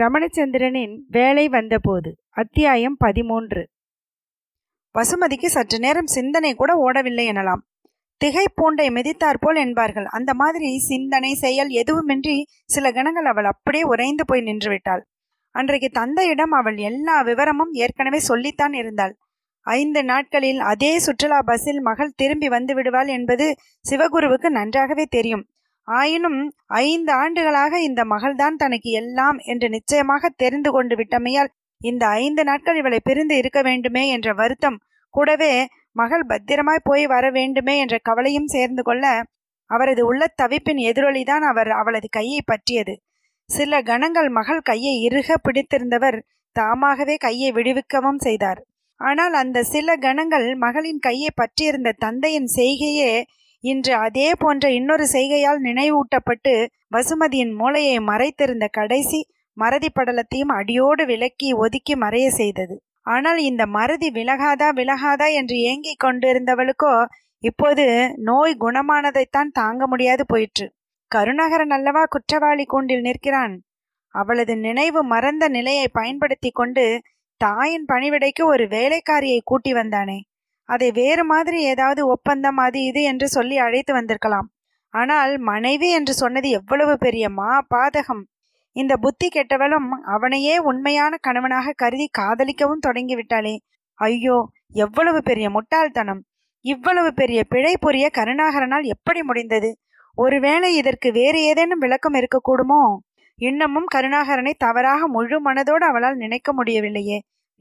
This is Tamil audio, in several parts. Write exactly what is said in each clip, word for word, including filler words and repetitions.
ரமணச்சந்திரனின் வேலை வந்தபோது அத்தியாயம் பதிமூன்று. வசுமதிக்கு சற்று நேரம் சிந்தனை கூட ஓடவில்லை எனலாம். திகை பூண்டை மிதித்தாற்போல் என்பார்கள், அந்த மாதிரி சிந்தனை செயல் எதுவுமின்றி சில கணங்கள் அவள் அப்படியே உறைந்து போய் நின்றுவிட்டாள். அன்றைக்கு தந்தையிடம் அவள் எல்லா விவரமும் ஏற்கனவே சொல்லித்தான் இருந்தாள். ஐந்து நாட்களில் அதே சுற்றுலா பஸ்ஸில் மகள் திரும்பி வந்து விடுவாள் என்பது சிவகுருவுக்கு நன்றாகவே தெரியும். ஆயினும் ஐந்து ஆண்டுகளாக இந்த மகள்தான் தனக்கு எல்லாம் என்று நிச்சயமாக தெரிந்து கொண்டு விட்டமையால் இந்த ஐந்து நாட்கள் இவளை பிரிந்து இருக்க வேண்டுமே என்ற வருத்தம், கூடவே மகள் பத்திரமாய் போய் வர வேண்டுமே என்ற கவலையும் சேர்ந்து கொள்ள அவரது உள்ள தவிப்பின் எதிரொலிதான் அவர் அவளது கையை பற்றியது. சில கணங்கள் மகள் கையை இறுக பிடித்திருந்தவர் தாமாகவே கையை விடுவிக்கவும் செய்தார். ஆனால் அந்த சில கணங்கள் மகளின் கையை பற்றியிருந்த தந்தையின் செய்கையே இன்று அதே போன்ற இன்னொரு செய்கையால் நினைவூட்டப்பட்டு வசுமதியின் மூளையை மறைத்திருந்த கடைசி மறதி படலத்தையும் அடியோடு விலக்கி ஒதுக்கி மறைய செய்தது. ஆனால் இந்த மறதி விலகாதா விலகாதா என்று ஏங்கி கொண்டிருந்தவளுக்கோ இப்போது நோய் குணமானதைத்தான் தாங்க முடியாது போயிற்று. கருணாகரன் அல்லவா குற்றவாளி கூண்டில் நிற்கிறான். அவளது நினைவு மறந்த நிலையை பயன்படுத்தி கொண்டு தாயின் பணிவிடைக்கு ஒரு வேலைக்காரியை கூட்டி வந்தானே, அதை வேறு மாதிரி ஏதாவது ஒப்பந்தம் அது இது என்று சொல்லி அழைத்து வந்திருக்கலாம். ஆனால் மனைவி என்று சொன்னது எவ்வளவு பெரிய மா பாதகம்! இந்த புத்தி கெட்டவளும் அவனையே உண்மையான கணவனாக கருதி காதலிக்கவும் தொடங்கிவிட்டாளே. ஐயோ, எவ்வளவு பெரிய முட்டாள்தனம்! இவ்வளவு பெரிய பிழை புரிய கருணாகரனால் எப்படி முடிந்தது? ஒருவேளை இதற்கு வேறு ஏதேனும் விளக்கம் இருக்கக்கூடுமோ? இன்னமும் கருணாகரனை தவறாக முழு மனதோடு அவளால் நினைக்க முடியவில்லையே.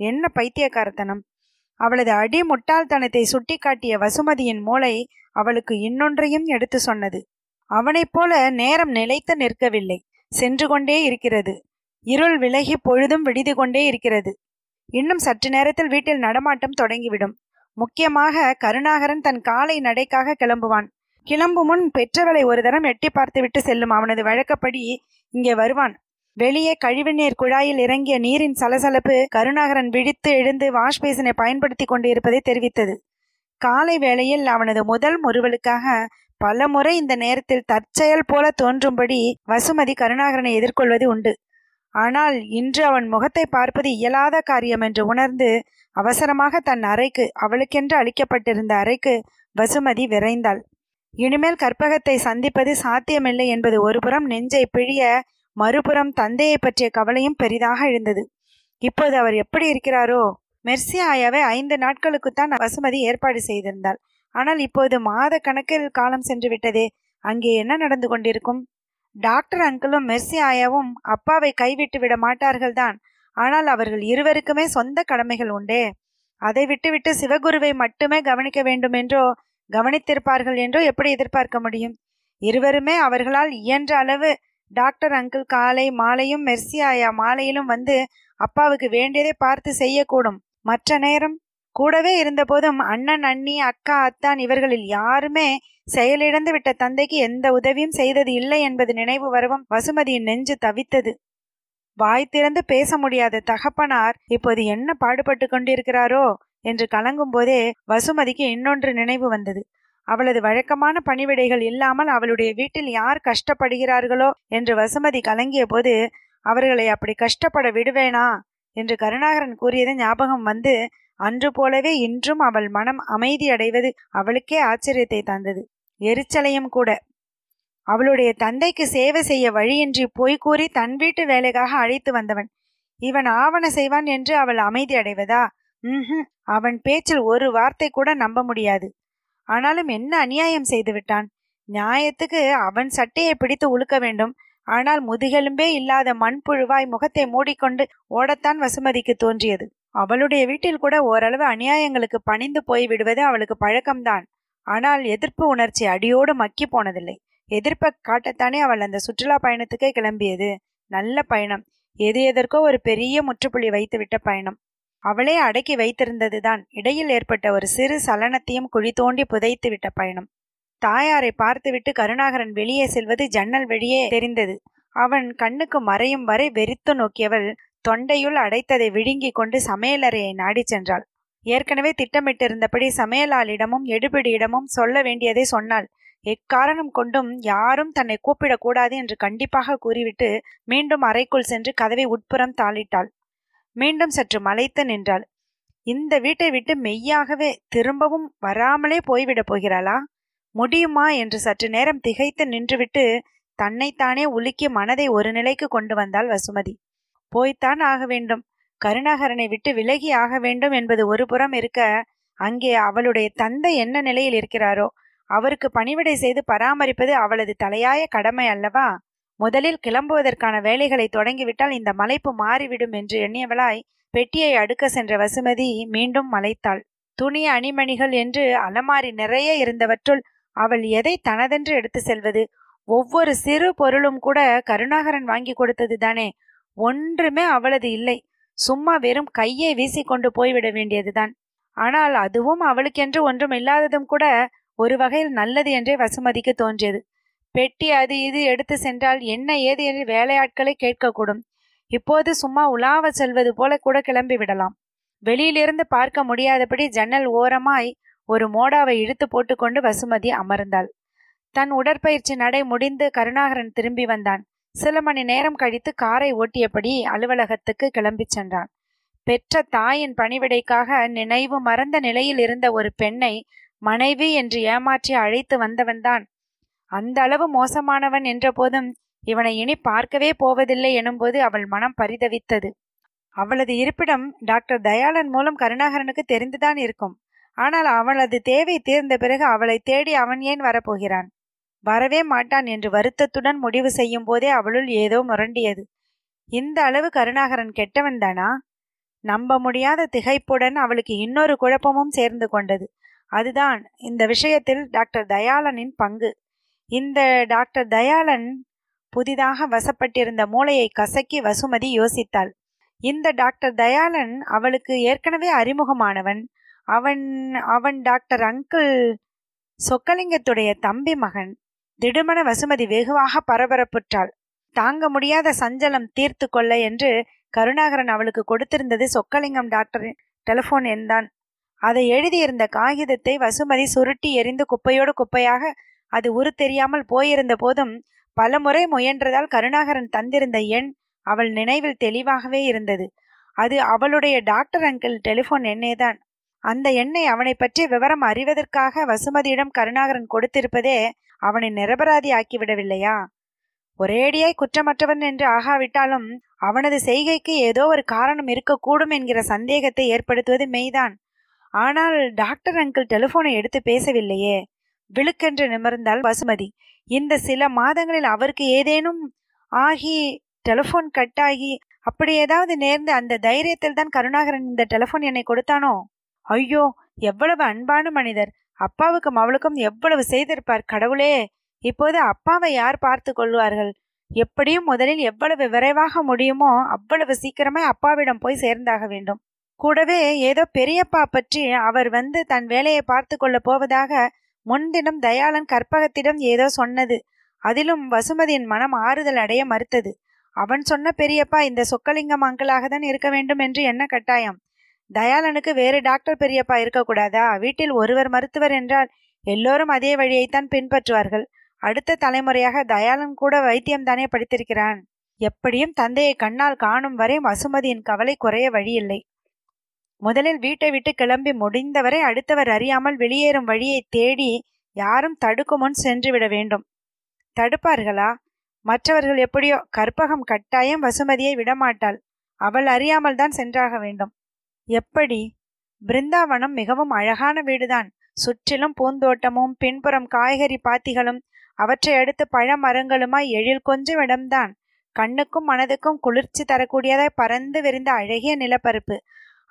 என்ன பைத்தியக்காரத்தனம்! அவளது அடி முட்டாள்தனத்தை சுட்டி காட்டிய வசுமதியின் மூளை அவளுக்கு இன்னொன்றையும் எடுத்து சொன்னது. அவனைப் போல நேரம் நிலைத்து நிற்கவில்லை, சென்று கொண்டே இருக்கிறது. இருள் விலகி பொழுதும் விடிது கொண்டே இருக்கிறது. இன்னும் சற்று நேரத்தில் வீட்டில் நடமாட்டம் தொடங்கிவிடும். முக்கியமாக கருணாகரன் தன் காலை நடைக்காக கிளம்புவான். கிளம்பு முன் பெற்றவளை ஒரு தரம் எட்டி பார்த்துவிட்டு செல்லும் அவனது வழக்கப்படி இங்கே வருவான். வெளியே கழிவு நீர் குழாயில் இறங்கிய நீரின் சலசலப்பு கருணாகரன் விழித்து எழுந்து வாஷ் பேசினை பயன்படுத்தி கொண்டு இருப்பதை தெரிவித்தது. காலை வேளையில் அவனது முதல் முறுவலுக்காக பல முறை இந்த நேரத்தில் தற்செயல் போல தோன்றும்படி வசுமதி கருணாகரனை எதிர்கொள்வது உண்டு. ஆனால் இன்று அவன் முகத்தை பார்ப்பது இயலாத காரியம் என்று உணர்ந்து அவசரமாக தன் அறைக்கு, அவளுக்கென்று அளிக்கப்பட்டிருந்த அறைக்கு வசுமதி விரைந்தாள். இனிமேல் கற்பகத்தை சந்திப்பது சாத்தியமில்லை என்பது ஒருபுறம் நெஞ்சை பிழிய, மறுபுறம் தந்தையை பற்றிய கவலையும் பெரிதாக எழுந்தது. இப்போது அவர் எப்படி இருக்கிறாரோ? மெர்சி ஆயாவை ஐந்து நாட்களுக்குத்தான் வசுமதி ஏற்பாடு செய்திருந்தாள். ஆனால் இப்போது மாத கணக்கில் காலம் சென்று விட்டதே, அங்கே என்ன நடந்து கொண்டிருக்கும்? டாக்டர் அங்கிளும் மெர்சி ஆயாவும் அப்பாவை கைவிட்டு விட மாட்டார்கள் தான். ஆனால் அவர்கள் இருவருக்குமே சொந்த கடமைகள் உண்டே. அதை விட்டுவிட்டு சிவகுருவை மட்டுமே கவனிக்க வேண்டும் என்றோ கவனித்திருப்பார்கள் என்றோ எப்படி எதிர்பார்க்க முடியும்? இருவருமே அவர்களால் இயன்ற அளவு டாக்டர் அங்கிள் காலை மாலையும் மெர்சி ஆயா மாலையிலும் வந்து அப்பாவுக்கு வேண்டியதை பார்த்து செய்யக்கூடும். மற்ற நேரம் கூடவே இருந்தபோதும் அண்ணன், அண்ணி, அக்கா, அத்தான் இவர்களில் யாருமே செயலிழந்து விட்ட தந்தைக்கு எந்த உதவியும் செய்தது இல்லை என்பது நினைவு வரவும் வசுமதியின் நெஞ்சு தவித்தது. வாய் திறந்து பேச முடியாத தகப்பனார் இப்போது என்ன பாடுபட்டு கொண்டிருக்கிறாரோ என்று கலங்கும் போதே வசுமதிக்கு இன்னொன்று நினைவு வந்தது. அவளது வழக்கமான பணிவிடைகள் இல்லாமல் அவளுடைய வீட்டில் யார் கஷ்டப்படுகிறார்களோ என்று வசுமதி கலங்கிய போது அவர்களை அப்படி கஷ்டப்பட விடுவேனா என்று கருணாகரன் கூறியது ஞாபகம் வந்து அன்று போலவே இன்றும் அவள் மனம் அமைதியடைவது அவளுக்கே ஆச்சரியத்தை தந்தது, எரிச்சலையும் கூட. அவளுடைய தந்தைக்கு சேவை செய்ய வழியின்றி பொய் கூறி தன் வீட்டு வேலைக்காக அழைத்து வந்தவன் இவன் ஆவண செய்வான் என்று அவள் அமைதியடைவதா? ம் அவன் பேச்சில் ஒரு வார்த்தை கூட நம்ப முடியாது. ஆனாலும் என்ன அநியாயம் செய்து விட்டான்? நியாயத்துக்கு அவன் சட்டையை பிடித்து உழுக்க வேண்டும். ஆனால் முதுகெலும்பே இல்லாத மண்புழுவாய் முகத்தை மூடிக்கொண்டு ஓடத்தான் வசுமதிக்கு தோன்றியது. அவளுடைய வீட்டில் கூட ஓரளவு அநியாயங்களுக்கு பணிந்து போய் விடுவது அவளுக்கு பழக்கம்தான். ஆனால் எதிர்ப்பு உணர்ச்சி அடியோடு மக்கி போனதில்லை. எதிர்ப்பை காட்டத்தானே அவள் அந்த சுற்றுலா பயணத்துக்கே கிளம்பியது. நல்ல பயணம், எது எதற்கோ ஒரு பெரிய முற்றுப்புள்ளி வைத்துவிட்ட பயணம். அவளே அடக்கி வைத்திருந்ததுதான். இடையில் ஏற்பட்ட ஒரு சிறு சலனத்தையும் குழி தோண்டி புதைத்து விட்ட பயணம். தாயாரை பார்த்துவிட்டு கருணாகரன் வெளியே செல்வது ஜன்னல் வெளியே தெரிந்தது. அவன் கண்ணுக்கு மறையும் வரை வெறித்து நோக்கியவள் தொண்டையுள் அடைத்ததை விழுங்கி கொண்டு சமையலறையை நாடி சென்றாள். ஏற்கனவே திட்டமிட்டிருந்தபடி சமையலாளிடமும் எடுபிடியிடமும் சொல்ல வேண்டியதை சொன்னாள். எக்காரணம் கொண்டும் யாரும் தன்னை கூப்பிடக்கூடாது என்று கண்டிப்பாக கூறிவிட்டு மீண்டும் அறைக்குள் சென்று கதவை உட்புறம் தாளிட்டாள். மீண்டும் சற்று மலைத்து நின்றாள். இந்த வீட்டை விட்டு மெய்யாகவே திரும்பவும் வராமலே போய்விடப் போகிறாளா, முடியுமா என்று சற்று நேரம் திகைத்து நின்றுவிட்டு தன்னைத்தானே உலுக்கி மனதை ஒரு நிலைக்கு கொண்டு வந்தாள் வசுமதி. போய்த்தான் ஆக வேண்டும், கருணாகரனை விட்டு விலகி ஆக வேண்டும் என்பது ஒரு புறம் இருக்க, அங்கே அவளுடைய தந்தை என்ன நிலையில் இருக்கிறாரோ அவருக்கு பணிவிடை செய்து பராமரிப்பது அவளது தலையாய கடமை அல்லவா. முதலில் கிளம்புவதற்கான வேலைகளை தொடங்கிவிட்டால் இந்த மலைப்பு மாறிவிடும் என்று எண்ணியவளாய் பெட்டியை அடுக்க சென்ற வசுமதி மீண்டும் மலைத்தாள். துணிய அணிமணிகள் என்று அலமாரி நிறைய இருந்தவற்றுள் அவள் எதை தனதென்று எடுத்து செல்வது? ஒவ்வொரு சிறு பொருளும் கூட கருணாகரன் வாங்கி கொடுத்தது தானே, ஒன்றுமே அவளது இல்லை. சும்மா வெறும் கையை வீசி கொண்டு போய்விட வேண்டியதுதான். ஆனால் அதுவும் அவளுக்கென்று ஒன்றும் இல்லாததும் கூட ஒரு வகையில் நல்லது என்றே வசுமதிக்கு தோன்றியது. பெட்டி அது இது எடுத்து சென்றால் என்ன ஏது என்று வேலையாட்களை கேட்கக்கூடும். இப்போது சும்மா உலாவ செல்வது போல கூட கிளம்பி விடலாம். வெளியிலிருந்து பார்க்க முடியாதபடி ஜன்னல் ஓரமாய் ஒரு மோடாவை இழுத்து போட்டுக்கொண்டு வசுமதி அமர்ந்தாள். தன் உடற்பயிற்சி நடை முடிந்து கருணாகரன் திரும்பி வந்தான். சில மணி நேரம் கழித்து காரை ஓட்டியபடி அலுவலகத்துக்கு கிளம்பி சென்றான். பெற்ற தாயின் பணிவிடைக்காக நினைவு மறந்த நிலையில் இருந்த ஒரு பெண்ணை மனைவி என்று ஏமாற்றி அழைத்து வந்தவன்தான். அந்த அளவு மோசமானவன் என்ற போதும் இவனை இனி பார்க்கவே போவதில்லை எனும்போது அவள் மனம் பரிதவித்தது. அவளது இருப்பிடம் டாக்டர் தயாளன் மூலம் கருணாகரனுக்கு தெரிந்துதான் இருக்கும். ஆனால் அவளது தேவை தீர்ந்த பிறகு அவளை தேடி அவன் ஏன் வரப்போகிறான், வரவே மாட்டான் என்று வருத்தத்துடன் முடிவு செய்யும் போதே அவளுள் ஏதோ முரண்டியது. இந்த அளவு கருணாகரன் கெட்டவன் தானா? நம்ப முடியாத திகைப்புடன் அவளுக்கு இன்னொரு குழப்பமும் சேர்ந்து கொண்டது. அதுதான் இந்த விஷயத்தில் டாக்டர் தயாளனின் பங்கு. இந்த டாக்டர் தயாளன் புதிதாக வசப்பட்டிருந்த மூளையை கசக்கி வசுமதி யோசித்தாள். இந்த டாக்டர் தயாளன் அவளுக்கு ஏற்கனவே அறிமுகமானவன். அவன் அவன் டாக்டர் அங்கிள் சொக்கலிங்கத்துடைய தம்பி மகன். திடுமன வசுமதி வெகுவாக பரபரப்புற்றாள். தாங்க முடியாத சஞ்சலம் தீர்த்து கொள்ள என்று கருணாகரன் அவளுக்கு கொடுத்திருந்தது சொக்கலிங்கம் டாக்டரின் டெலிஃபோன் எண்தான். அதை எழுதியிருந்த காகிதத்தை வசுமதி சுருட்டி எரிந்து குப்பையோடு குப்பையாக அது உரு தெரியாமல் போயிருந்த போதும் பல முறை முயன்றதால் கருணாகரன் தந்திருந்த எண் அவள் நினைவில் தெளிவாகவே இருந்தது. அது அவளுடைய டாக்டர் அங்கிள் டெலிஃபோன் எண்ணேதான். அந்த எண்ணை அவனை பற்றிய விவரம் அறிவதற்காக வசுமதியிடம் கருணாகரன் கொடுத்திருப்பதே அவனை நிரபராதி ஆக்கிவிடவில்லையா? ஒரேடியாய் குற்றமற்றவன் என்று ஆகாவிட்டாலும் அவனது செய்கைக்கு ஏதோ ஒரு காரணம் இருக்கக்கூடும் என்கிற சந்தேகத்தை ஏற்படுத்துவது மெய்தான். ஆனால் டாக்டர் அங்கிள் டெலிஃபோனை எடுத்து பேசவில்லையே. விழுக்கென்று நிமிர்ந்தாள் வசுமதி. இந்த சில மாதங்களில் அவருக்கு ஏதேனும் ஆகி டெலிஃபோன் கட் ஆகி அப்படி ஏதாவது நேர்ந்து அந்த தைரியத்தில் தான் கருணாகரன் இந்த டெலிஃபோன் என்னை கொடுத்தானோ? ஐயோ, எவ்வளவு அன்பான மனிதர், அப்பாவுக்கும் அவளுக்கும் எவ்வளவு செய்திருப்பார் கடவுளே. இப்போது அப்பாவை யார் பார்த்து கொள்வார்கள்? எப்படியும் முதலில் எவ்வளவு விரைவாக முடியுமோ அவ்வளவு சீக்கிரமே அப்பாவிடம் போய் சேர்ந்தாக வேண்டும். கூடவே ஏதோ பெரியப்பா பற்றி அவர் வந்து தன் வேலையை பார்த்து கொள்ள போவதாக முன்தினம் தயாளன் கற்பகத்திடம் ஏதோ சொன்னது. அதிலும் வசுமதியின் மனம் ஆறுதல் அடைய மறுத்தது. அவன் சொன்ன பெரியப்பா இந்த சொக்கலிங்கம் அங்கிளாக தான் இருக்க வேண்டும் என்று என்ன கட்டாயம்? தயாளனுக்கு வேறு டாக்டர் பெரியப்பா இருக்கக்கூடாதா? வீட்டில் ஒருவர் மருத்துவர் என்றால் எல்லோரும் அதே வழியைத்தான் பின்பற்றுவார்கள். அடுத்த தலைமுறையாக தயாளன் கூட வைத்தியம்தானே படித்திருக்கிறான். எப்படியும் தந்தையை கண்ணால் காணும் வரை வசுமதியின் கவலை குறைய வழியில்லை. முதலில் வீட்டை விட்டு கிளம்பி முடிந்தவரை அடுத்தவர் அறியாமல் வெளியேறும் வழியை தேடி யாரும் தடுக்கும் முன் சென்று விட வேண்டும். தடுப்பார்களா? மற்றவர்கள் எப்படியோ. கற்பகம் கட்டாயம் வசுமதியை விடமாட்டாள். அவள் அறியாமல் தான் சென்றாக வேண்டும். எப்படி? பிருந்தாவனம் மிகவும் அழகான வீடுதான். சுற்றிலும் பூந்தோட்டமும் பின்புறம் காய்கறி பாத்திகளும் அவற்றை அடுத்து பழ மரங்களுமாய் எழில் கொஞ்சம் இடம்தான். கண்ணுக்கும் மனதுக்கும் குளிர்ச்சி தரக்கூடியதாய் பறந்து விரிந்த அழகிய நிலப்பரப்பு.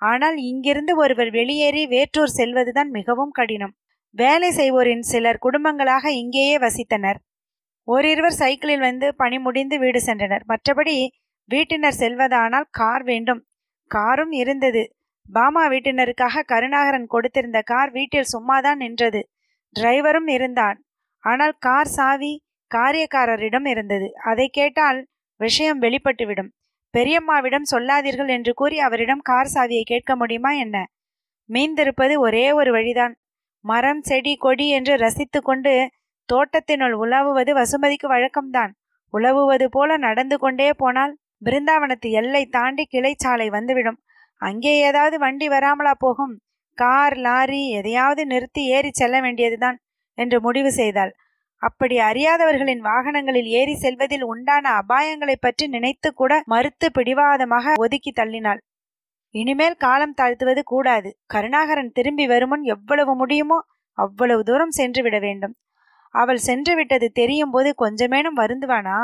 ஆனால் இங்கிருந்து ஒருவர் வெளியேறி வேற்றூர் செல்வதுதான் மிகவும் கடினம். வேலை செய்வோரின் சிலர் குடும்பங்களாக இங்கேயே வசித்தனர். ஓரிருவர் சைக்கிளில் வந்து பணி முடிந்து வீடு சென்றனர். மற்றபடி வீட்டினர் செல்வதானால் கார் வேண்டும். காரும் இருந்தது. பாமா வீட்டினருக்காக கருணாகரன் கொடுத்திருந்த கார் வீட்டில் சும்மாதான் நின்றது. டிரைவரும் இருந்தான். ஆனால் கார் சாவி காரியக்காரரிடம் இருந்தது. அதை கேட்டால் விஷயம் வெளிப்பட்டுவிடும். பெரியம்மாவிடம் சொல்லாதீர்கள் என்று கூறி அவரிடம் கார் சாவியை கேட்க முடியுமா என்ன? மீந்திருப்பது ஒரே ஒரு வழிதான். மரம் செடி கொடி என்று ரசித்து கொண்டு தோட்டத்தினுள் உலவுவது வசுமதிக்கு வழக்கம்தான். உலவுவது போல நடந்து கொண்டே போனால் பிருந்தாவனத்து எல்லை தாண்டி கிளைச்சாலை வந்துவிடும். அங்கே ஏதாவது வண்டி வராமலா போகும். கார், லாரி எதையாவது நிறுத்தி ஏறி செல்ல வேண்டியதுதான் என்று முடிவு செய்தாள். அப்படி அறியாதவர்களின் வாகனங்களில் ஏறி செல்வதில் உண்டான அபாயங்களை பற்றி நினைத்து கூட மறுத்து பிடிவாதமாக ஒதுக்கி தள்ளினாள். இனிமேல் காலம் தாழ்த்துவது கூடாது. கருணாகரன் திரும்பி வருமுன் எவ்வளவு முடியுமோ அவ்வளவு தூரம் சென்று விட வேண்டும். அவள் சென்று விட்டது தெரியும் போது கொஞ்சமேனும் வருந்துவானா?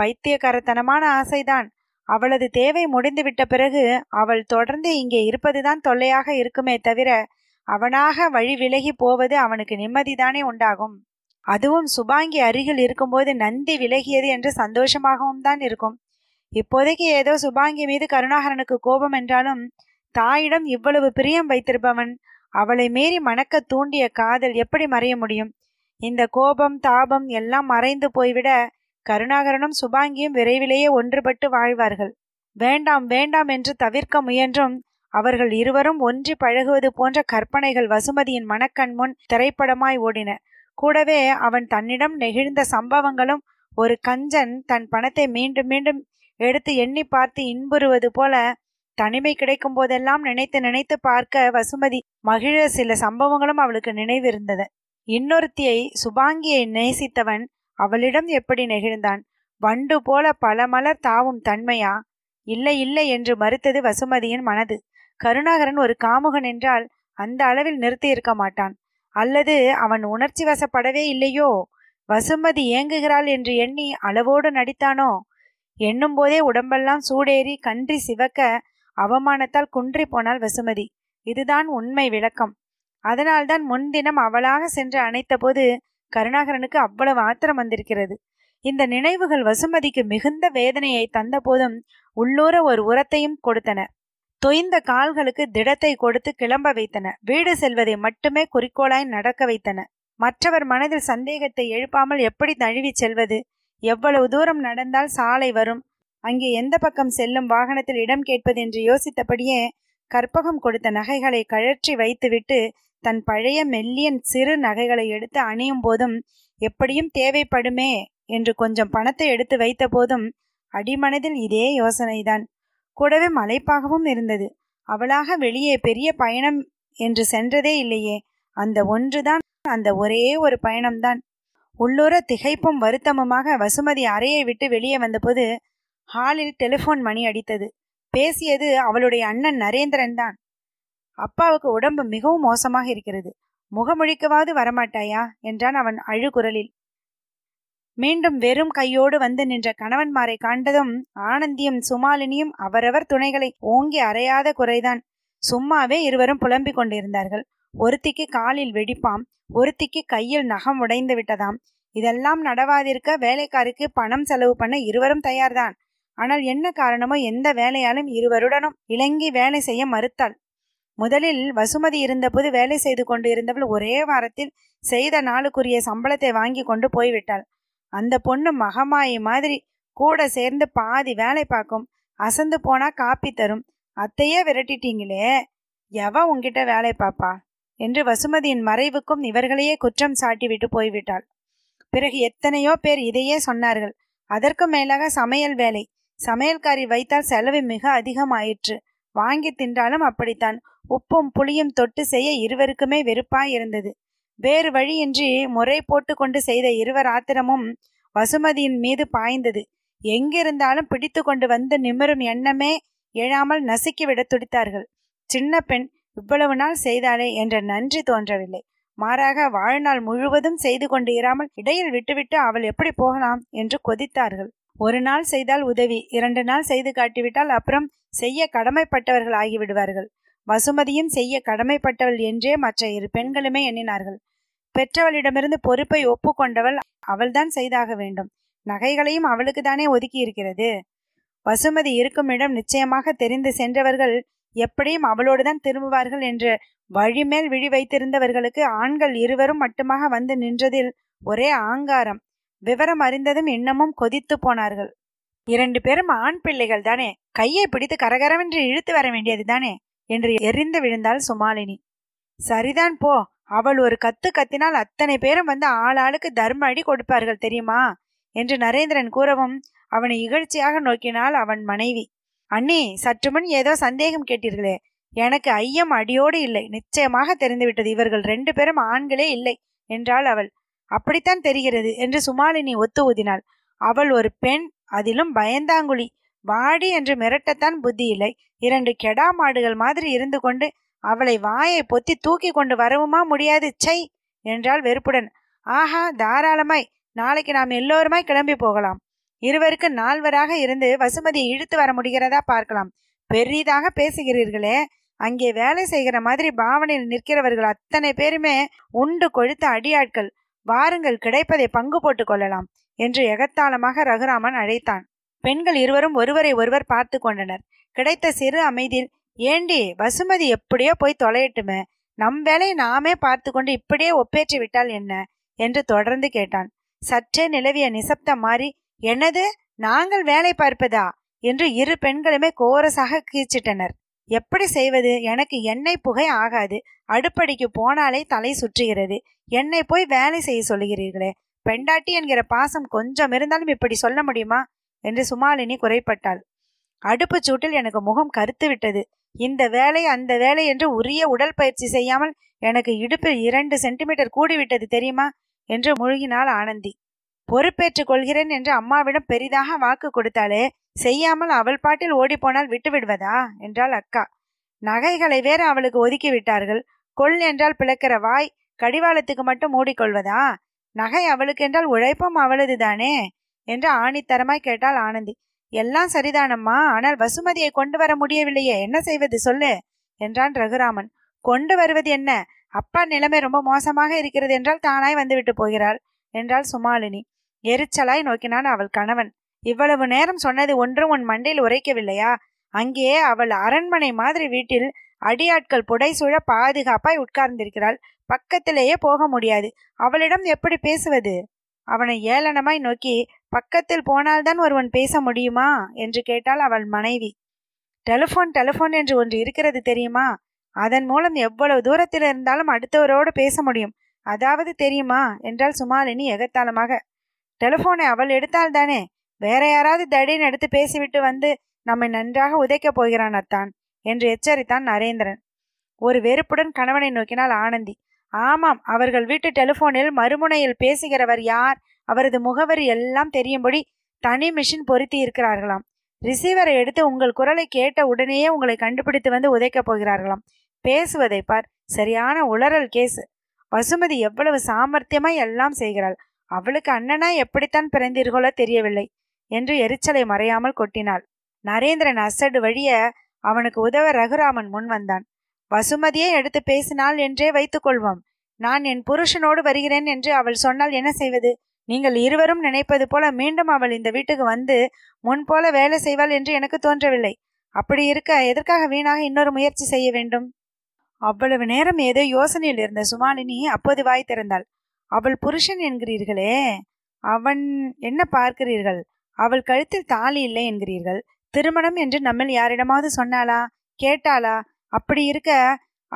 பைத்தியக்காரத்தனமான ஆசைதான். அவளது தேவை முடிந்துவிட்ட பிறகு அவள் தொடர்ந்து இங்கே இருப்பதுதான் தொல்லையாக இருக்குமே தவிர அவனாக வழி விலகி போவது அவனுக்கு நிம்மதிதானே உண்டாகும். அதுவும் சுபாங்கி அருகில் இருக்கும்போது நந்தி விலகியது என்று சந்தோஷமாகவும் தான் இருக்கும். இப்போதைக்கு ஏதோ சுபாங்கி மீது கருணாகரனுக்கு கோபம் என்றாலும் தாயிடம் இவ்வளவு பிரியம் வைத்திருப்பவன் அவளை மீறி மணக்க தூண்டிய காதல் எப்படி மறைய முடியும்? இந்த கோபம் தாபம் எல்லாம் மறைந்து போய்விட கருணாகரனும் சுபாங்கியும் விரைவிலேயே ஒன்றுபட்டு வாழ்வார்கள். வேண்டாம் வேண்டாம் என்று தவிர்க்க முயன்றும் அவர்கள் இருவரும் ஒன்றி பழகுவது போன்ற கற்பனைகள் வசுமதியின் மனக்கண் முன் திரைப்படமாய் ஓடின. கூடவே அவன் தன்னிடம் நெகிழ்ந்த சம்பவங்களும். ஒரு கஞ்சன் தன் பணத்தை மீண்டும் மீண்டும் எடுத்து எண்ணி பார்த்து இன்புறுவது போல தனிமை கிடைக்கும் போதெல்லாம் நினைத்து நினைத்து பார்க்க வசுமதி மகிழ சில சம்பவங்களும் அவளுக்கு நினைவிருந்தது. இன்னொருத்தியை, சுபாங்கியை நேசித்தவன் அவளிடம் எப்படி நெகிழ்ந்தான்? வண்டு போல பல மலர் தாவும் தன்மையா? இல்லை இல்லை என்று மறுத்தது வசுமதியின் மனது. கருணாகரன் ஒரு காமுகன் என்றால் அந்த அளவில் நிறுத்தி இருக்க மாட்டான். அல்லது அவன் உணர்ச்சி வசப்படவே இல்லையோ? வசுமதி ஏங்குகிறாள் என்று எண்ணி அளவோடு நடித்தானோ? எண்ணும் போதே உடம்பெல்லாம் சூடேறி கன்றி சிவக்க அவமானத்தால் குன்றி போனாள் வசுமதி. இதுதான் உண்மை விளக்கம். அதனால்தான் முன்தினம் அவளாக சென்று அணைத்த போது கருணாகரனுக்கு அவ்வளவு ஆத்திரம் வந்திருக்கிறது. இந்த நினைவுகள் வசுமதிக்கு மிகுந்த வேதனையை தந்த போதும் உள்ளூர ஒரு உரத்தையும் கொடுத்தன. தொய்ந்த கால்களுக்கு திடத்தை கொடுத்து கிளம்ப வைத்தன. வீடு செல்வதை மட்டுமே குறிக்கோளாய் நடக்க வைத்தன. மற்றவர் மனதில் சந்தேகத்தை எழுப்பாமல் எப்படி தழுவி செல்வது? எவ்வளவு தூரம் நடந்தால் சாலை வரும்? அங்கே எந்த பக்கம் செல்லும் வாகனத்தில் இடம் கேட்பது என்று யோசித்தபடியே கற்பகம் கொடுத்த நகைகளை கழற்றி வைத்துவிட்டு தன் பழைய மெல்லிய சிறு நகைகளை எடுத்து அணியும் போதும் எப்படியும் தேவைப்படுமே என்று கொஞ்சம் பணத்தை எடுத்து வைத்த போதும் அடிமனதில் இதே யோசனைதான். கூடவே மலைப்பாகவும் இருந்தது. அவளாக வெளியே பெரிய பயணம் என்று சென்றதே இல்லையே. அந்த ஒன்றுதான், அந்த ஒரே ஒரு பயணம்தான். உள்ளூர திகைப்பும் வருத்தமுமாக வசுமதி அறையை விட்டு வெளியே வந்தபோது ஹாலில் டெலிஃபோன் மணி அடித்தது. பேசியது அவளுடைய அண்ணன் நரேந்திரன் தான். அப்பாவுக்கு உடம்பு மிகவும் மோசமாக இருக்கிறது, முகமொழிக்கவாவது வரமாட்டாயா என்றான் அவன் அழுகுரலில். மீண்டும் வெறும் கையோடு வந்து நின்ற கணவன்மாரை காண்டதும் ஆனந்தியும் சுமாலினியும் அவரவர் துணைகளை ஓங்கி அறையாத குறைதான். சும்மாவே இருவரும் புலம்பிக் கொண்டிருந்தார்கள். ஒருத்திக்கு காலில் வெடிப்பாம், ஒருத்திக்கு கையில் நகம் உடைந்து விட்டதாம். இதெல்லாம் நடவாதிருக்க வேலைக்காருக்கு பணம் செலவு பண்ண இருவரும் தயார்தான். ஆனால் என்ன காரணமோ எந்த வேலையாலும் இருவருடனும் இலங்கி வேலை செய்ய மறுத்தாள். முதலில் வசுமதி இருந்தபோது வேலை செய்து கொண்டு இருந்தவள் ஒரே வாரத்தில் செய்த நாளுக்குரிய சம்பளத்தை வாங்கி கொண்டு போய்விட்டாள். அந்த பொண்ணு மகமாயி மாதிரி கூட சேர்ந்து பாதி வேலை பார்க்கும். அசந்து போனா காப்பி தரும். அத்தையே விரட்டிட்டீங்களே, எவ உங்ககிட்ட வேலை பார்ப்பா என்று வசுமதியின் மறைவுக்கும் இவர்களையே குற்றம் சாட்டிவிட்டு போய்விட்டாள். பிறகு எத்தனையோ பேர் இதையே சொன்னார்கள். அதற்கு மேலாக சமையல் வேலை, சமையல்காரி வைத்தால் செலவு மிக அதிகமாயிற்று. வாங்கி தின்றாலும் அப்படித்தான். உப்பும் புளியும் தொட்டு செய்ய இருவருக்குமே வெறுப்பாய் இருந்தது. வேறு வழியின்றி முறை போட்டு கொண்டு செய்த இருவர் ஆத்திரமும் வசுமதியின் மீது பாய்ந்தது. எங்கிருந்தாலும் பிடித்து கொண்டு வந்து நிமிரும் எண்ணமே எழாமல் நசுக்கிவிட துடித்தார்கள். சின்ன பெண், இவ்வளவு நாள் செய்தாலே என்ற நன்றி தோன்றவில்லை. மாறாக வாழ்நாள் முழுவதும் செய்து கொண்டு இராமல் இடையில் விட்டுவிட்டு அவள் எப்படி போகலாம் என்று கொதித்தார்கள். ஒரு நாள் செய்தால் உதவி, இரண்டு நாள் செய்து காட்டிவிட்டால் அப்புறம் செய்ய கடமைப்பட்டவர்கள் ஆகிவிடுவார்கள். வசுமதியும் செய்ய கடமைப்பட்டவள் என்றே மற்ற இரு பெண்களுமே எண்ணினார்கள். பெற்றவளிடமிருந்து பொறுப்பை ஒப்புக்கொண்டவள் அவள்தான் செய்தாக வேண்டும். நகைகளையும் அவளுக்கு தானே ஒதுக்கி இருக்கிறது. வசுமதி இருக்கும் இடம் நிச்சயமாக தெரிந்து சென்றவர்கள் எப்படியும் அவளோடுதான் திரும்புவார்கள் என்று வழிமேல் விழி வைத்திருந்தவர்களுக்கு ஆண்கள் இருவரும் மட்டுமாக வந்து நின்றதில் ஒரே ஆங்காரம். விவரம் அறிந்ததும் இன்னமும் கொதித்து போனார்கள். இரண்டு பேரும் ஆண் பிள்ளைகள் தானே, கையை பிடித்து கரகரவென்று இழுத்து வர வேண்டியது தானே என்று எரிந்து விழுந்தாள் சுமாலினி. சரிதான் போ, அவள் ஒரு கத்து கத்தினால் அத்தனை பேரும் வந்து ஆளாளுக்கு தர்ம அடி கொடுப்பார்கள் தெரியுமா என்று நரேந்திரன் கூறவும் அவனை இகழ்ச்சியாக நோக்கினாள் அவன் மனைவி. அண்ணி, சற்றுமுன் ஏதோ சந்தேகம் கேட்டீர்களே, எனக்கு ஐயம் அடியோடு இல்லை, நிச்சயமாக தெரிந்துவிட்டது, இவர்கள் ரெண்டு பேரும் ஆண்களே இல்லை என்றாள் அவள். அப்படித்தான் தெரிகிறது என்று சுமாலினி ஒத்து ஊதினாள். அவள் ஒரு பெண், அதிலும் பயந்தாங்குழி. வாடி என்று மிரட்டத்தான் புத்தி இல்லை. இரண்டு கெடா மாடுகள் மாதிரி இருந்து கொண்டு அவளை வாயை பொத்தி தூக்கி கொண்டு வரவுமா முடியாது, சை என்றாள் வெறுப்புடன். ஆஹா, தாராளமாய், நாளைக்கு நாம் எல்லோருமாய் கிளம்பி போகலாம். இருவருக்கு நால்வராக இருந்து வசுமதியை இழுத்து வர முடிகிறதா பார்க்கலாம். பெரிதாக பேசுகிறீர்களே, அங்கே வேலை செய்கிற மாதிரி பாவனையில் நிற்கிறவர்கள் அத்தனை பேருமே உண்டு கொழுத்த அடியாட்கள். வாருங்கள், கிடைப்பதை பங்கு போட்டு கொள்ளலாம் என்று எகத்தாளமாக ரகுராமன் அழைத்தான். பெண்கள் இருவரும் ஒருவரை ஒருவர் பார்த்து கொண்டனர். கிடைத்த சிறு அமைதியில், ஏண்டி வசுமதி எப்படியோ போய் தொலையட்டுமே, நம் வேலையை நாமே பார்த்து கொண்டு இப்படியே ஒப்பேற்றி விட்டால் என்ன என்று தொடர்ந்து கேட்டான். சற்றே நிலவிய நிசப்தம் மாறி, என்னது, நாங்கள் வேலை பார்ப்பதா என்று இரு பெண்களுமே கோரசாக கீச்சிட்டனர். எப்படி செய்வது, எனக்கு எண்ணெய் புகை ஆகாது, அடுப்படிக்கு போனாலே தலை சுற்றுகிறது, என்னை போய் வேலை செய்ய சொல்லுகிறீர்களே, பெண்டாட்டி என்கிற பாசம் கொஞ்சம் இருந்தாலும் இப்படி சொல்ல முடியுமா என்று சுமாலினி குறைப்பட்டாள். அடுப்பு சூட்டில் எனக்கு முகம் கருத்து விட்டது. இந்த வேலை அந்த வேலை என்று உரிய உடல் பயிற்சி செய்யாமல் எனக்கு இடுப்பில் இரண்டு சென்டிமீட்டர் கூடிவிட்டது தெரியுமா என்று முழுகினாள் ஆனந்தி. பொறுப்பேற்றுக் கொள்கிறேன் என்று அம்மாவிடம் பெரிதாக வாக்கு கொடுத்தாலே செய்யாமல் அவள் பாட்டில் ஓடிப்போனால் விட்டு விடுவதா என்றாள் அக்கா. நகைகளை வேற அவளுக்கு ஒதுக்கி விட்டார்கள். கொள் என்றால் பிளக்கிற வாய் கடிவாளத்துக்கு மட்டும் மூடிக்கொள்வதா? நகை அவளுக்கென்றால் உழைப்பும் அவளது தானே என்று ஆணித்தரமாய் கேட்டாள் ஆனந்தி. எல்லாம் சரிதானம்மா, ஆனால் வசுமதியை கொண்டு வர முடியவில்லையே, என்ன செய்வது சொல்லு என்றான் ரகுராமன். கொண்டு வருவது என்ன, அப்பா நிலைமை ரொம்ப மோசமாக இருக்கிறது என்றால் தானாய் வந்துவிட்டு போகிறாள் என்றாள் சுமாலினி. எரிச்சலாய் நோக்கினான் அவள் கணவன். இவ்வளவு நேரம் சொன்னது ஒன்றும் உன் மண்டையில் உரைக்கவில்லையா? அங்கே அவள் அரண்மனை மாதிரி வீட்டில் அடியாட்கள் புடைசூழ பாதுகாப்பாய் உட்கார்ந்திருக்கிறாள், பக்கத்திலேயே போக முடியாது, அவளிடம் எப்படி பேசுவது? அவனை ஏளனமாய் நோக்கி, பக்கத்தில் போனால்தான் ஒருவன் பேச முடியுமா என்று கேட்டாள் அவள் மனைவி. டெலிஃபோன் டெலிஃபோன் என்று ஒன்று இருக்கிறது தெரியுமா? அதன் மூலம் எவ்வளவு தூரத்தில் இருந்தாலும் அடுத்தவரோடு பேச முடியும், அதாவது தெரியுமா என்றாள் சுமாலினி எகத்தாளமாக. டெலிஃபோனை அவள் எடுத்தால்தானே, வேற யாராவது தடின்னு எடுத்து பேசிவிட்டு வந்து நம்மை நன்றாக உதைக்கப் போகிறானத்தான் என்று எச்சரித்தான் நரேந்திரன். ஒரு வெறுப்புடன் கணவனை நோக்கினாள் ஆனந்தி. ஆமாம், அவர்கள் வீட்டு டெலிஃபோனில் மறுமுனையில் பேசுகிறவர் யார், அவரது முகவரி எல்லாம் தெரியும்படி தனி மிஷின் பொருத்தி இருக்கிறார்களாம். ரிசீவரை எடுத்து உங்கள் குரலை கேட்ட உடனேயே உங்களை கண்டுபிடித்து வந்து உதைக்கப் போகிறார்களாம். பேசுவதை பார், சரியான உளறல் கேஸ். வசுமதி எவ்வளவு சாமர்த்தியமாய் எல்லாம் செய்கிறாள், அவளுக்கு அண்ணனா எப்படித்தான் பிறந்தீர்களோ தெரியவில்லை என்று எரிச்சலை மறையாமல் கொட்டினாள். நரேந்திரன் அசடு வழிய அவனுக்கு உதவ ரகுராமன் முன் வந்தான். வசுமதியே எடுத்து பேசினாள் என்றே வைத்துக்கொள்வோம், நான் என் புருஷனோடு வருகிறேன் என்று அவள் சொன்னால் என்ன செய்வது? நீங்கள் இருவரும் நினைப்பது போல மீண்டும் அவள் இந்த வீட்டுக்கு வந்து முன்போல வேலை செய்வாள் என்று எனக்கு தோன்றவில்லை. அப்படி இருக்க எதற்காக வீணாக இன்னொரு முயற்சி செய்ய வேண்டும்? அவ்வளவு நேரம் ஏதோ யோசனையில் இருந்த சுமாலினி அப்போது வாய் திறந்தாள். அவள் புருஷன் என்கிறீர்களே, அவன் என்ன பார்க்கிறீர்கள்? அவள் கழுத்தில் தாலி இல்லை என்கிறீர்கள். திருமணம் என்று நம்மில் யாரிடமாவது சொன்னாளா, கேட்டாளா? அப்படி இருக்க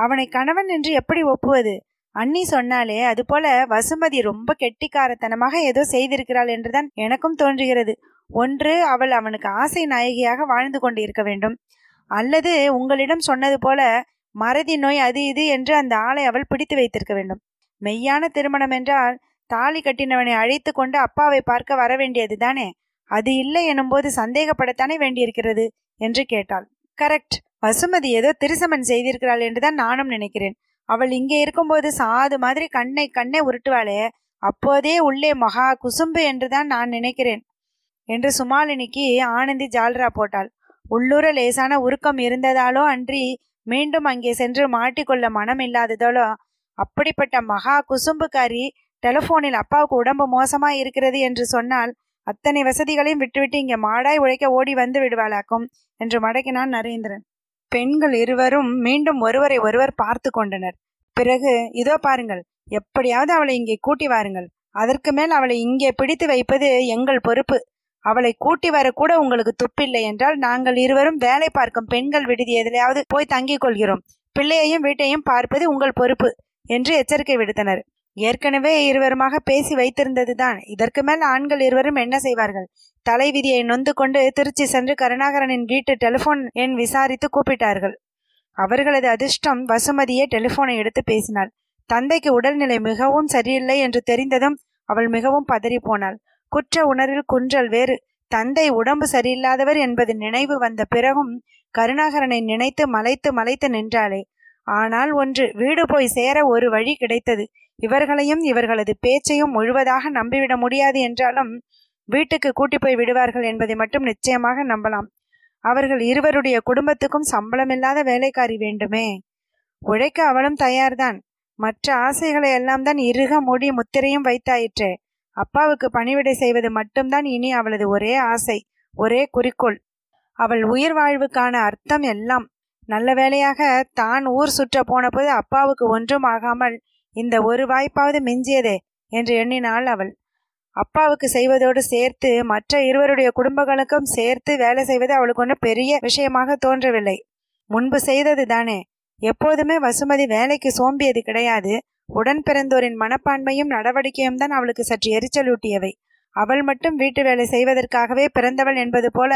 அவனை கணவன் என்று எப்படி ஒப்புவது? அண்ணி சொன்னாலே அதுபோல வசுமதி ரொம்ப கெட்டிக்காரத்தனமாக ஏதோ செய்திருக்கிறாள் என்றுதான் எனக்கும் தோன்றுகிறது. ஒன்று, அவள் அவனுக்கு ஆசை நாயகியாக வாழ்ந்து கொண்டு இருக்க வேண்டும், அல்லது உங்களிடம் சொன்னது போல மறதி நோய் அது இது என்று அந்த ஆளை அவள் பிடித்து வைத்திருக்க வேண்டும். மெய்யான திருமணம் என்றால் தாலி கட்டினவனை அழைத்து கொண்டு அப்பாவை பார்க்க வர வேண்டியது தானே, அது இல்லை எனும்போது சந்தேகப்படத்தானே வேண்டியிருக்கிறது என்று கேட்டாள். கரெக்ட், வசுமதி ஏதோ திருசமன் செய்திருக்கிறாள் என்றுதான் நானும் நினைக்கிறேன். அவள் இங்கே இருக்கும்போது சாது மாதிரி கண்ணை கண்ணை உருட்டுவாளே, அப்போதே உள்ளே மகா குசும்பு என்றுதான் நான் நினைக்கிறேன் என்று சுமாலினிக்கு ஆனந்தி ஜால்ரா போட்டாள். உள்ளூர லேசான உருக்கம் இருந்ததாலோ அன்றி மீண்டும் அங்கே சென்று மாட்டிக்கொள்ள மனம் இல்லாததாலோ அப்படிப்பட்ட மகா குசும்புக்காரி டெலிஃபோனில் அப்பாவுக்கு உடம்பு மோசமா இருக்கிறது என்று சொன்னால் அத்தனை வசதிகளையும் விட்டுவிட்டு இங்கே மாடாய் உழைக்க ஓடி வந்து விடுவாளாக்கும் என்று மடக்கினான் நரேந்திரன். பெண்கள் இருவரும் மீண்டும் ஒருவரை ஒருவர் பார்த்து கொண்டனர். பிறகு, இதோ பாருங்கள், எப்படியாவது அவளை இங்கே கூட்டி வாருங்கள், அதற்கு மேல் அவளை இங்கே பிடித்து வைப்பது எங்கள் பொறுப்பு. அவளை கூட்டி வரக்கூட உங்களுக்கு துப்பில்லை என்றால் நாங்கள் இருவரும் வேலை பார்க்கும் பெண்கள் விடுதி எதிலையாவது போய் தங்கிக் கொள்கிறோம். பிள்ளையையும் வீட்டையும் பார்ப்பது உங்கள் பொறுப்பு என்று எச்சரிக்கை விடுத்தனர். ஏற்கனவே இருவருமாக பேசி வைத்திருந்ததுதான். இதற்கு மேல் ஆண்கள் இருவரும் என்ன செய்வார்கள்? தலைவிதியை நொந்து கொண்டு திருச்சி சென்று கருணாகரனின் வீட்டு டெலிபோன் எண் விசாரித்து கூப்பிட்டார்கள். அவர்களது அதிர்ஷ்டம், வசுமதியே டெலிபோனை எடுத்து பேசினாள். தந்தைக்கு உடல்நிலை மிகவும் சரியில்லை என்று தெரிந்ததும் அவள் மிகவும் பதறி போனாள். குற்ற உணர்வில் குன்றல் வேறு. தந்தை உடம்பு சரியில்லாதவர் என்பது நினைவு வந்த பிறகும் கருணாகரனை நினைத்து மலைத்து மலைத்து நின்றாளே. ஆனால் ஒன்று, வீடு போய் சேர ஒரு வழி கிடைத்தது. இவர்களையும் இவர்களது பேச்சையும் முழுவதாக நம்பிவிட முடியாது என்றாலும் வீட்டுக்கு கூட்டி போய் விடுவார்கள் என்பதை மட்டும் நிச்சயமாக நம்பலாம். அவர்கள் இருவருடைய குடும்பத்துக்கும் சம்பளமில்லாத வேலைக்காரி வேண்டுமே. உழைக்க அவளும் தயார்தான். மற்ற ஆசைகளை எல்லாம் தான் இறுக மூடி முத்திரையும் வைத்தாயிற்றே. அப்பாவுக்கு பணிவிடை செய்வது மட்டும்தான் இனி அவளது ஒரே ஆசை, ஒரே குறிக்கோள், அவள் உயிர் வாழ்வுக்கான அர்த்தம் எல்லாம். நல்ல வேளையாக தான் ஊர் சுற்ற போனபோது அப்பாவுக்கு ஒன்றும் ஆகாமல் இந்த ஒரு வாய்ப்பாவது மிஞ்சியதே என்று எண்ணினாள் அவள். அப்பாவுக்கு செய்வதோடு சேர்த்து மற்ற இருவருடைய குடும்பங்களுக்கும் சேர்த்து வேலை செய்வது அவளுக்கு ஒன்று பெரிய விஷயமாக தோன்றவில்லை. முன்பு செய்தது தானே. எப்போதுமே வசுமதி வேலைக்கு சோம்பியது கிடையாது. உடன் பிறந்தோரின் மனப்பான்மையும் நடவடிக்கையும் தான் அவளுக்கு சற்று எரிச்சலூட்டியவை. அவள் மட்டும் வீட்டு வேலை செய்வதற்காகவே பிறந்தவள் என்பது போல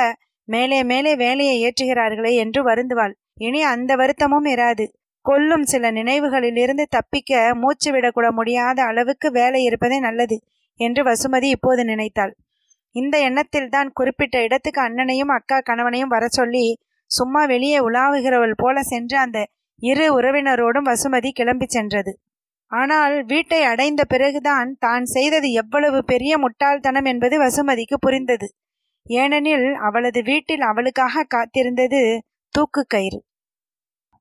மேலே மேலே வேலையை ஏற்றுகிறார்களே என்று வருந்துவாள். இனி அந்த வருத்தமும் இராது. கொல்லும் சில நினைவுகளிலிருந்து தப்பிக்க மூச்சு விடக்கூட முடியாத அளவுக்கு வேலை இருப்பதே நல்லது என்று வசுமதி இப்போது நினைத்தாள். இந்த எண்ணத்தில் தான் குறிப்பிட்ட இடத்துக்கு அண்ணனையும் அக்கா கணவனையும் வர சொல்லி சும்மா வெளியே உலாவுகிறவள் போல சென்று அந்த இரு உறவினரோடும் வசுமதி கிளம்பி சென்றது. ஆனால் வீட்டை அடைந்த பிறகுதான் தான் செய்தது எவ்வளவு பெரிய முட்டாள்தனம் என்பது வசுமதிக்கு புரிந்தது. ஏனெனில் அவளது வீட்டில் அவளுக்காக காத்திருந்தது தூக்கு கயிறு.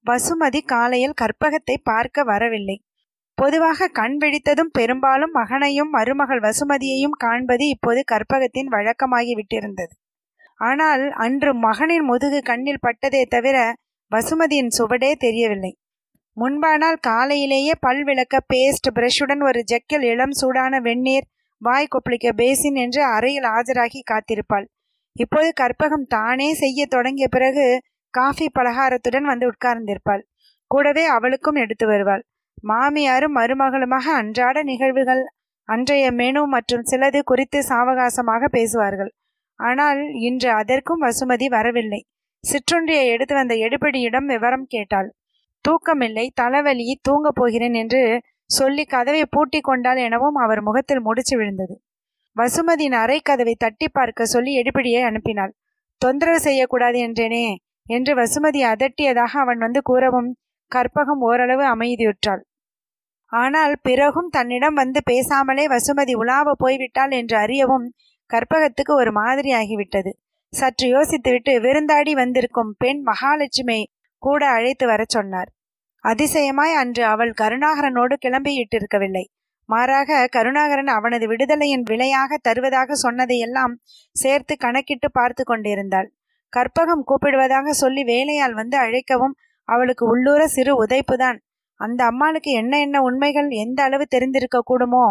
வசுமதி காலையில் கற்பகத்தை பார்க்க வரவில்லை. பொதுவாக கண் விழித்ததும் பெரும்பாலும் மகனையும் மருமகள் வசுமதியையும் காண்பது இப்போது கற்பகத்தின் வழக்கமாகிவிட்டிருந்தது. ஆனால் அன்று மகனின் முதுகு கண்ணில் பட்டதே தவிர வசுமதியின் சுவடே தெரியவில்லை. முன்பானால் காலையிலேயே பல் விளக்க பேஸ்ட் பிரஷுடன் ஒரு ஜக்கில் இளம் சூடான வெந்நீர், வாய் கொப்பளிக்க பேசின் என்று அறையில் ஆஜராகி காத்திருப்பாள். இப்போது கற்பகம் தானே செய்ய தொடங்கிய பிறகு காஃபி பலகாரத்துடன் வந்து உட்கார்ந்திருப்பாள். கூடவே அவளுக்கும் எடுத்து வருவாள். மாமியாரும் மருமகளுமாக அன்றாட நிகழ்வுகள், அன்றைய மெனு மற்றும் சிலது குறித்து சாவகாசமாக பேசுவார்கள். ஆனால் இன்று அதற்கும் வசுமதி வரவில்லை. சிற்றுண்டியை எடுத்து வந்த எடுபடியிடம் விவரம் கேட்டாள். தூக்கமில்லை, தலைவலி, தூங்கப் போகிறேன் என்று சொல்லி கதவை பூட்டி கொண்டாள் எனவும் அவர் முகத்தில் முடிச்சு விழுந்தது. வசுமதியின் அறை கதவை தட்டி பார்க்க சொல்லி எடுபடியை அனுப்பினாள். தொந்தரவு செய்யக்கூடாது என்றேனே என்று வசுமதி அதட்டியதாக அவன் வந்து கூறவும் கற்பகம் ஓரளவு அமைதியுற்றாள். ஆனால் பிறகும் தன்னிடம் வந்து பேசாமலே வசுமதி உலாவ போய்விட்டாள் என்று அறியவும் கற்பகத்துக்கு ஒரு மாதிரியாகிவிட்டது. சற்று யோசித்துவிட்டு விருந்தாடி வந்திருக்கும் பெண் மகாலட்சுமியை கூட அழைத்து வர சொன்னார். அதிசயமாய் அன்று அவள் கருணாகரனோடு கிளம்பியிட்டிருக்கவில்லை. மாறாக கருணாகரன் அவனது விடுதலையின் விலையாக தருவதாக சொன்னதையெல்லாம் சேர்த்து கணக்கிட்டு பார்த்து கொண்டிருந்தாள். கற்பகம் கூப்பிடுவதாக சொல்லி வேலையால் வந்து அழைக்கவும் அவளுக்கு உள்ளூர சிறு உதைப்புதான். அந்த அம்மாளுக்கு என்ன என்ன உண்மைகள் எந்த அளவு தெரிந்திருக்க கூடுமோ.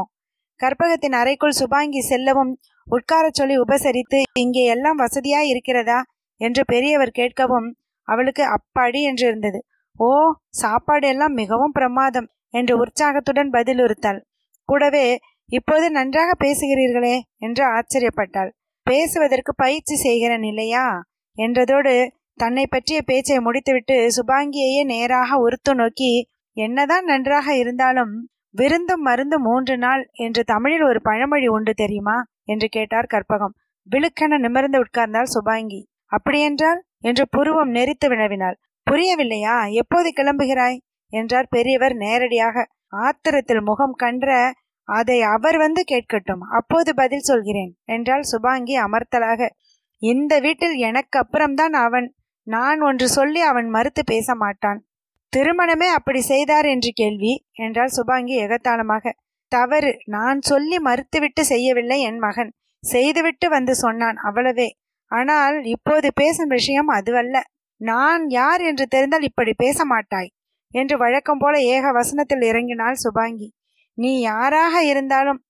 கற்பகத்தின் அறைக்குள் சுபாங்கி செல்லவும் உட்கார சொல்லி உபசரித்து, இங்கே எல்லாம் வசதியாய் இருக்கிறதா என்று பெரியவர் கேட்கவும் அவளுக்கு அப்பாடி என்று இருந்தது. ஓ, சாப்பாடு எல்லாம் மிகவும் பிரமாதம் என்று உற்சாகத்துடன் பதிலுறுத்தாள். கூடவே, இப்போது நன்றாக பேசுகிறீர்களே என்று ஆச்சரியப்பட்டாள். பேசுவதற்கு பயிற்சி செய்கிறேன் இல்லையா என்றதோடு தன்னை பற்றிய பேச்சை முடித்துவிட்டு சுபாங்கியையே நேராக உறுத்து நோக்கி, என்னதான் நன்றாக இருந்தாலும் விருந்தும் மருந்து மூன்று நாள் என்று தமிழில் ஒரு பழமொழி உண்டு தெரியுமா என்று கேட்டார் கற்பகம். விழுக்கென நிமிர்ந்து உட்கார்ந்தாள் சுபாங்கி. அப்படியென்றால் என்று புருவம் நெறித்து வினவினாள். புரியவில்லையா? எப்போது கிளம்புகிறாய் என்றார் பெரியவர் நேரடியாக. ஆத்திரத்தில் முகம் கன்ற, அதை அவர் வந்து கேட்கட்டும், அப்போது பதில் சொல்கிறேன் என்றாள் சுபாங்கி அமர்த்தலாக. இந்த வீட்டில் எனக்கு அப்புறம்தான் அவன். நான் ஒன்று சொல்லி அவன் மறுத்து பேச மாட்டான். திருமணமே அப்படி செய்தார் என்று கேள்வி என்றாள் சுபாங்கி எகத்தாளமாக. தவறு, நான் சொல்லி மறுத்துவிட்டு செய்யவில்லை, என் மகன் செய்துவிட்டு வந்து சொன்னான், அவ்வளவே. ஆனால் இப்போது பேசும் விஷயம் அதுவல்ல. நான் யார் என்று தெரிந்தால் இப்படி பேச மாட்டாய் என்று வழக்கம் போல ஏக வசனத்தில் இறங்கினாள் சுபாங்கி. நீ யாராக இருந்தாலும்,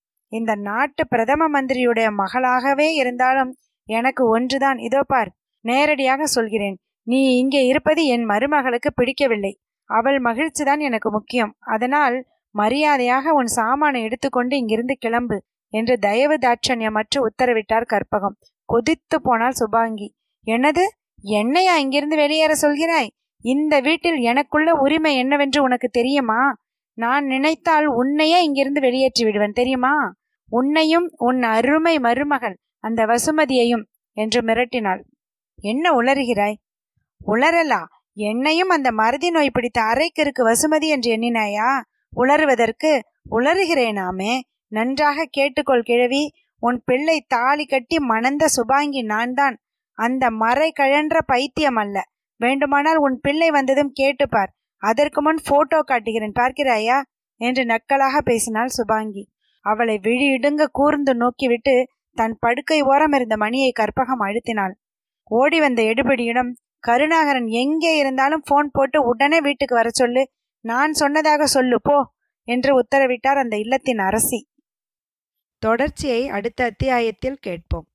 இந்த நாட்டு பிரதம மந்திரியுடைய மகளாகவே இருந்தாலும் எனக்கு ஒன்றுதான். இதோ பார், நேரடியாக சொல்கிறேன், நீ இங்கே இருப்பது என் மருமகளுக்கு பிடிக்கவில்லை. அவள் மகிழ்ச்சிதான் எனக்கு முக்கியம். அதனால் மரியாதையாக உன் சாமானை எடுத்துக்கொண்டு இங்கிருந்து கிளம்பு என்று தயவு தாட்சண்யமற்று உத்தரவிட்டார் கற்பகம். கொதித்து போனாள் சுபாங்கி. என்னது, என்னையா இங்கிருந்து வெளியேற சொல்கிறாய்? இந்த வீட்டில் எனக்குள்ள உரிமை என்னவென்று உனக்கு தெரியுமா? நான் நினைத்தால் உன்னையே இங்கிருந்து வெளியேற்றி விடுவேன் தெரியுமா? உன்னையும் உன் அருமை மருமகள் அந்த வசுமதியையும் என்று மிரட்டினாள். என்ன உளறுகிறாய்? உளறலா? என்னையும் அந்த மருதி நோய் பிடித்த அரைக்கருக்கு வசுமதி என்று எண்ணினாயா? உளறுவதற்கு உளறுகிறேனாமே. நன்றாக கேட்டுக்கொள் கிழவி, உன் பிள்ளை தாலி கட்டி மணந்த சுபாங்கி நான் தான். அந்த மறை கழன்ற பைத்தியம் அல்ல. வேண்டுமானால் உன் பிள்ளை வந்ததும் கேட்டுப்பார். அதற்கு முன் போட்டோ காட்டுகிறேன் பார்க்கிறாயா என்று நக்கலாக பேசினாள் சுபாங்கி. அவளை விழி இடுங்க கூர்ந்து நோக்கிவிட்டு தன் படுக்கை ஓரம் இருந்த மணியை கற்பகம் அழுத்தினாள். ஓடி வந்த எடுபடியிடம், கருணாகரன் எங்கே இருந்தாலும் போன் போட்டு உடனே வீட்டுக்கு வர சொல்லு, நான் சொன்னதாக சொல்லு போ என்று உத்தரவிட்டார் அந்த இல்லத்தின் அரசி. தொடர்ச்சியை அடுத்த அத்தியாயத்தில் கேட்போம்.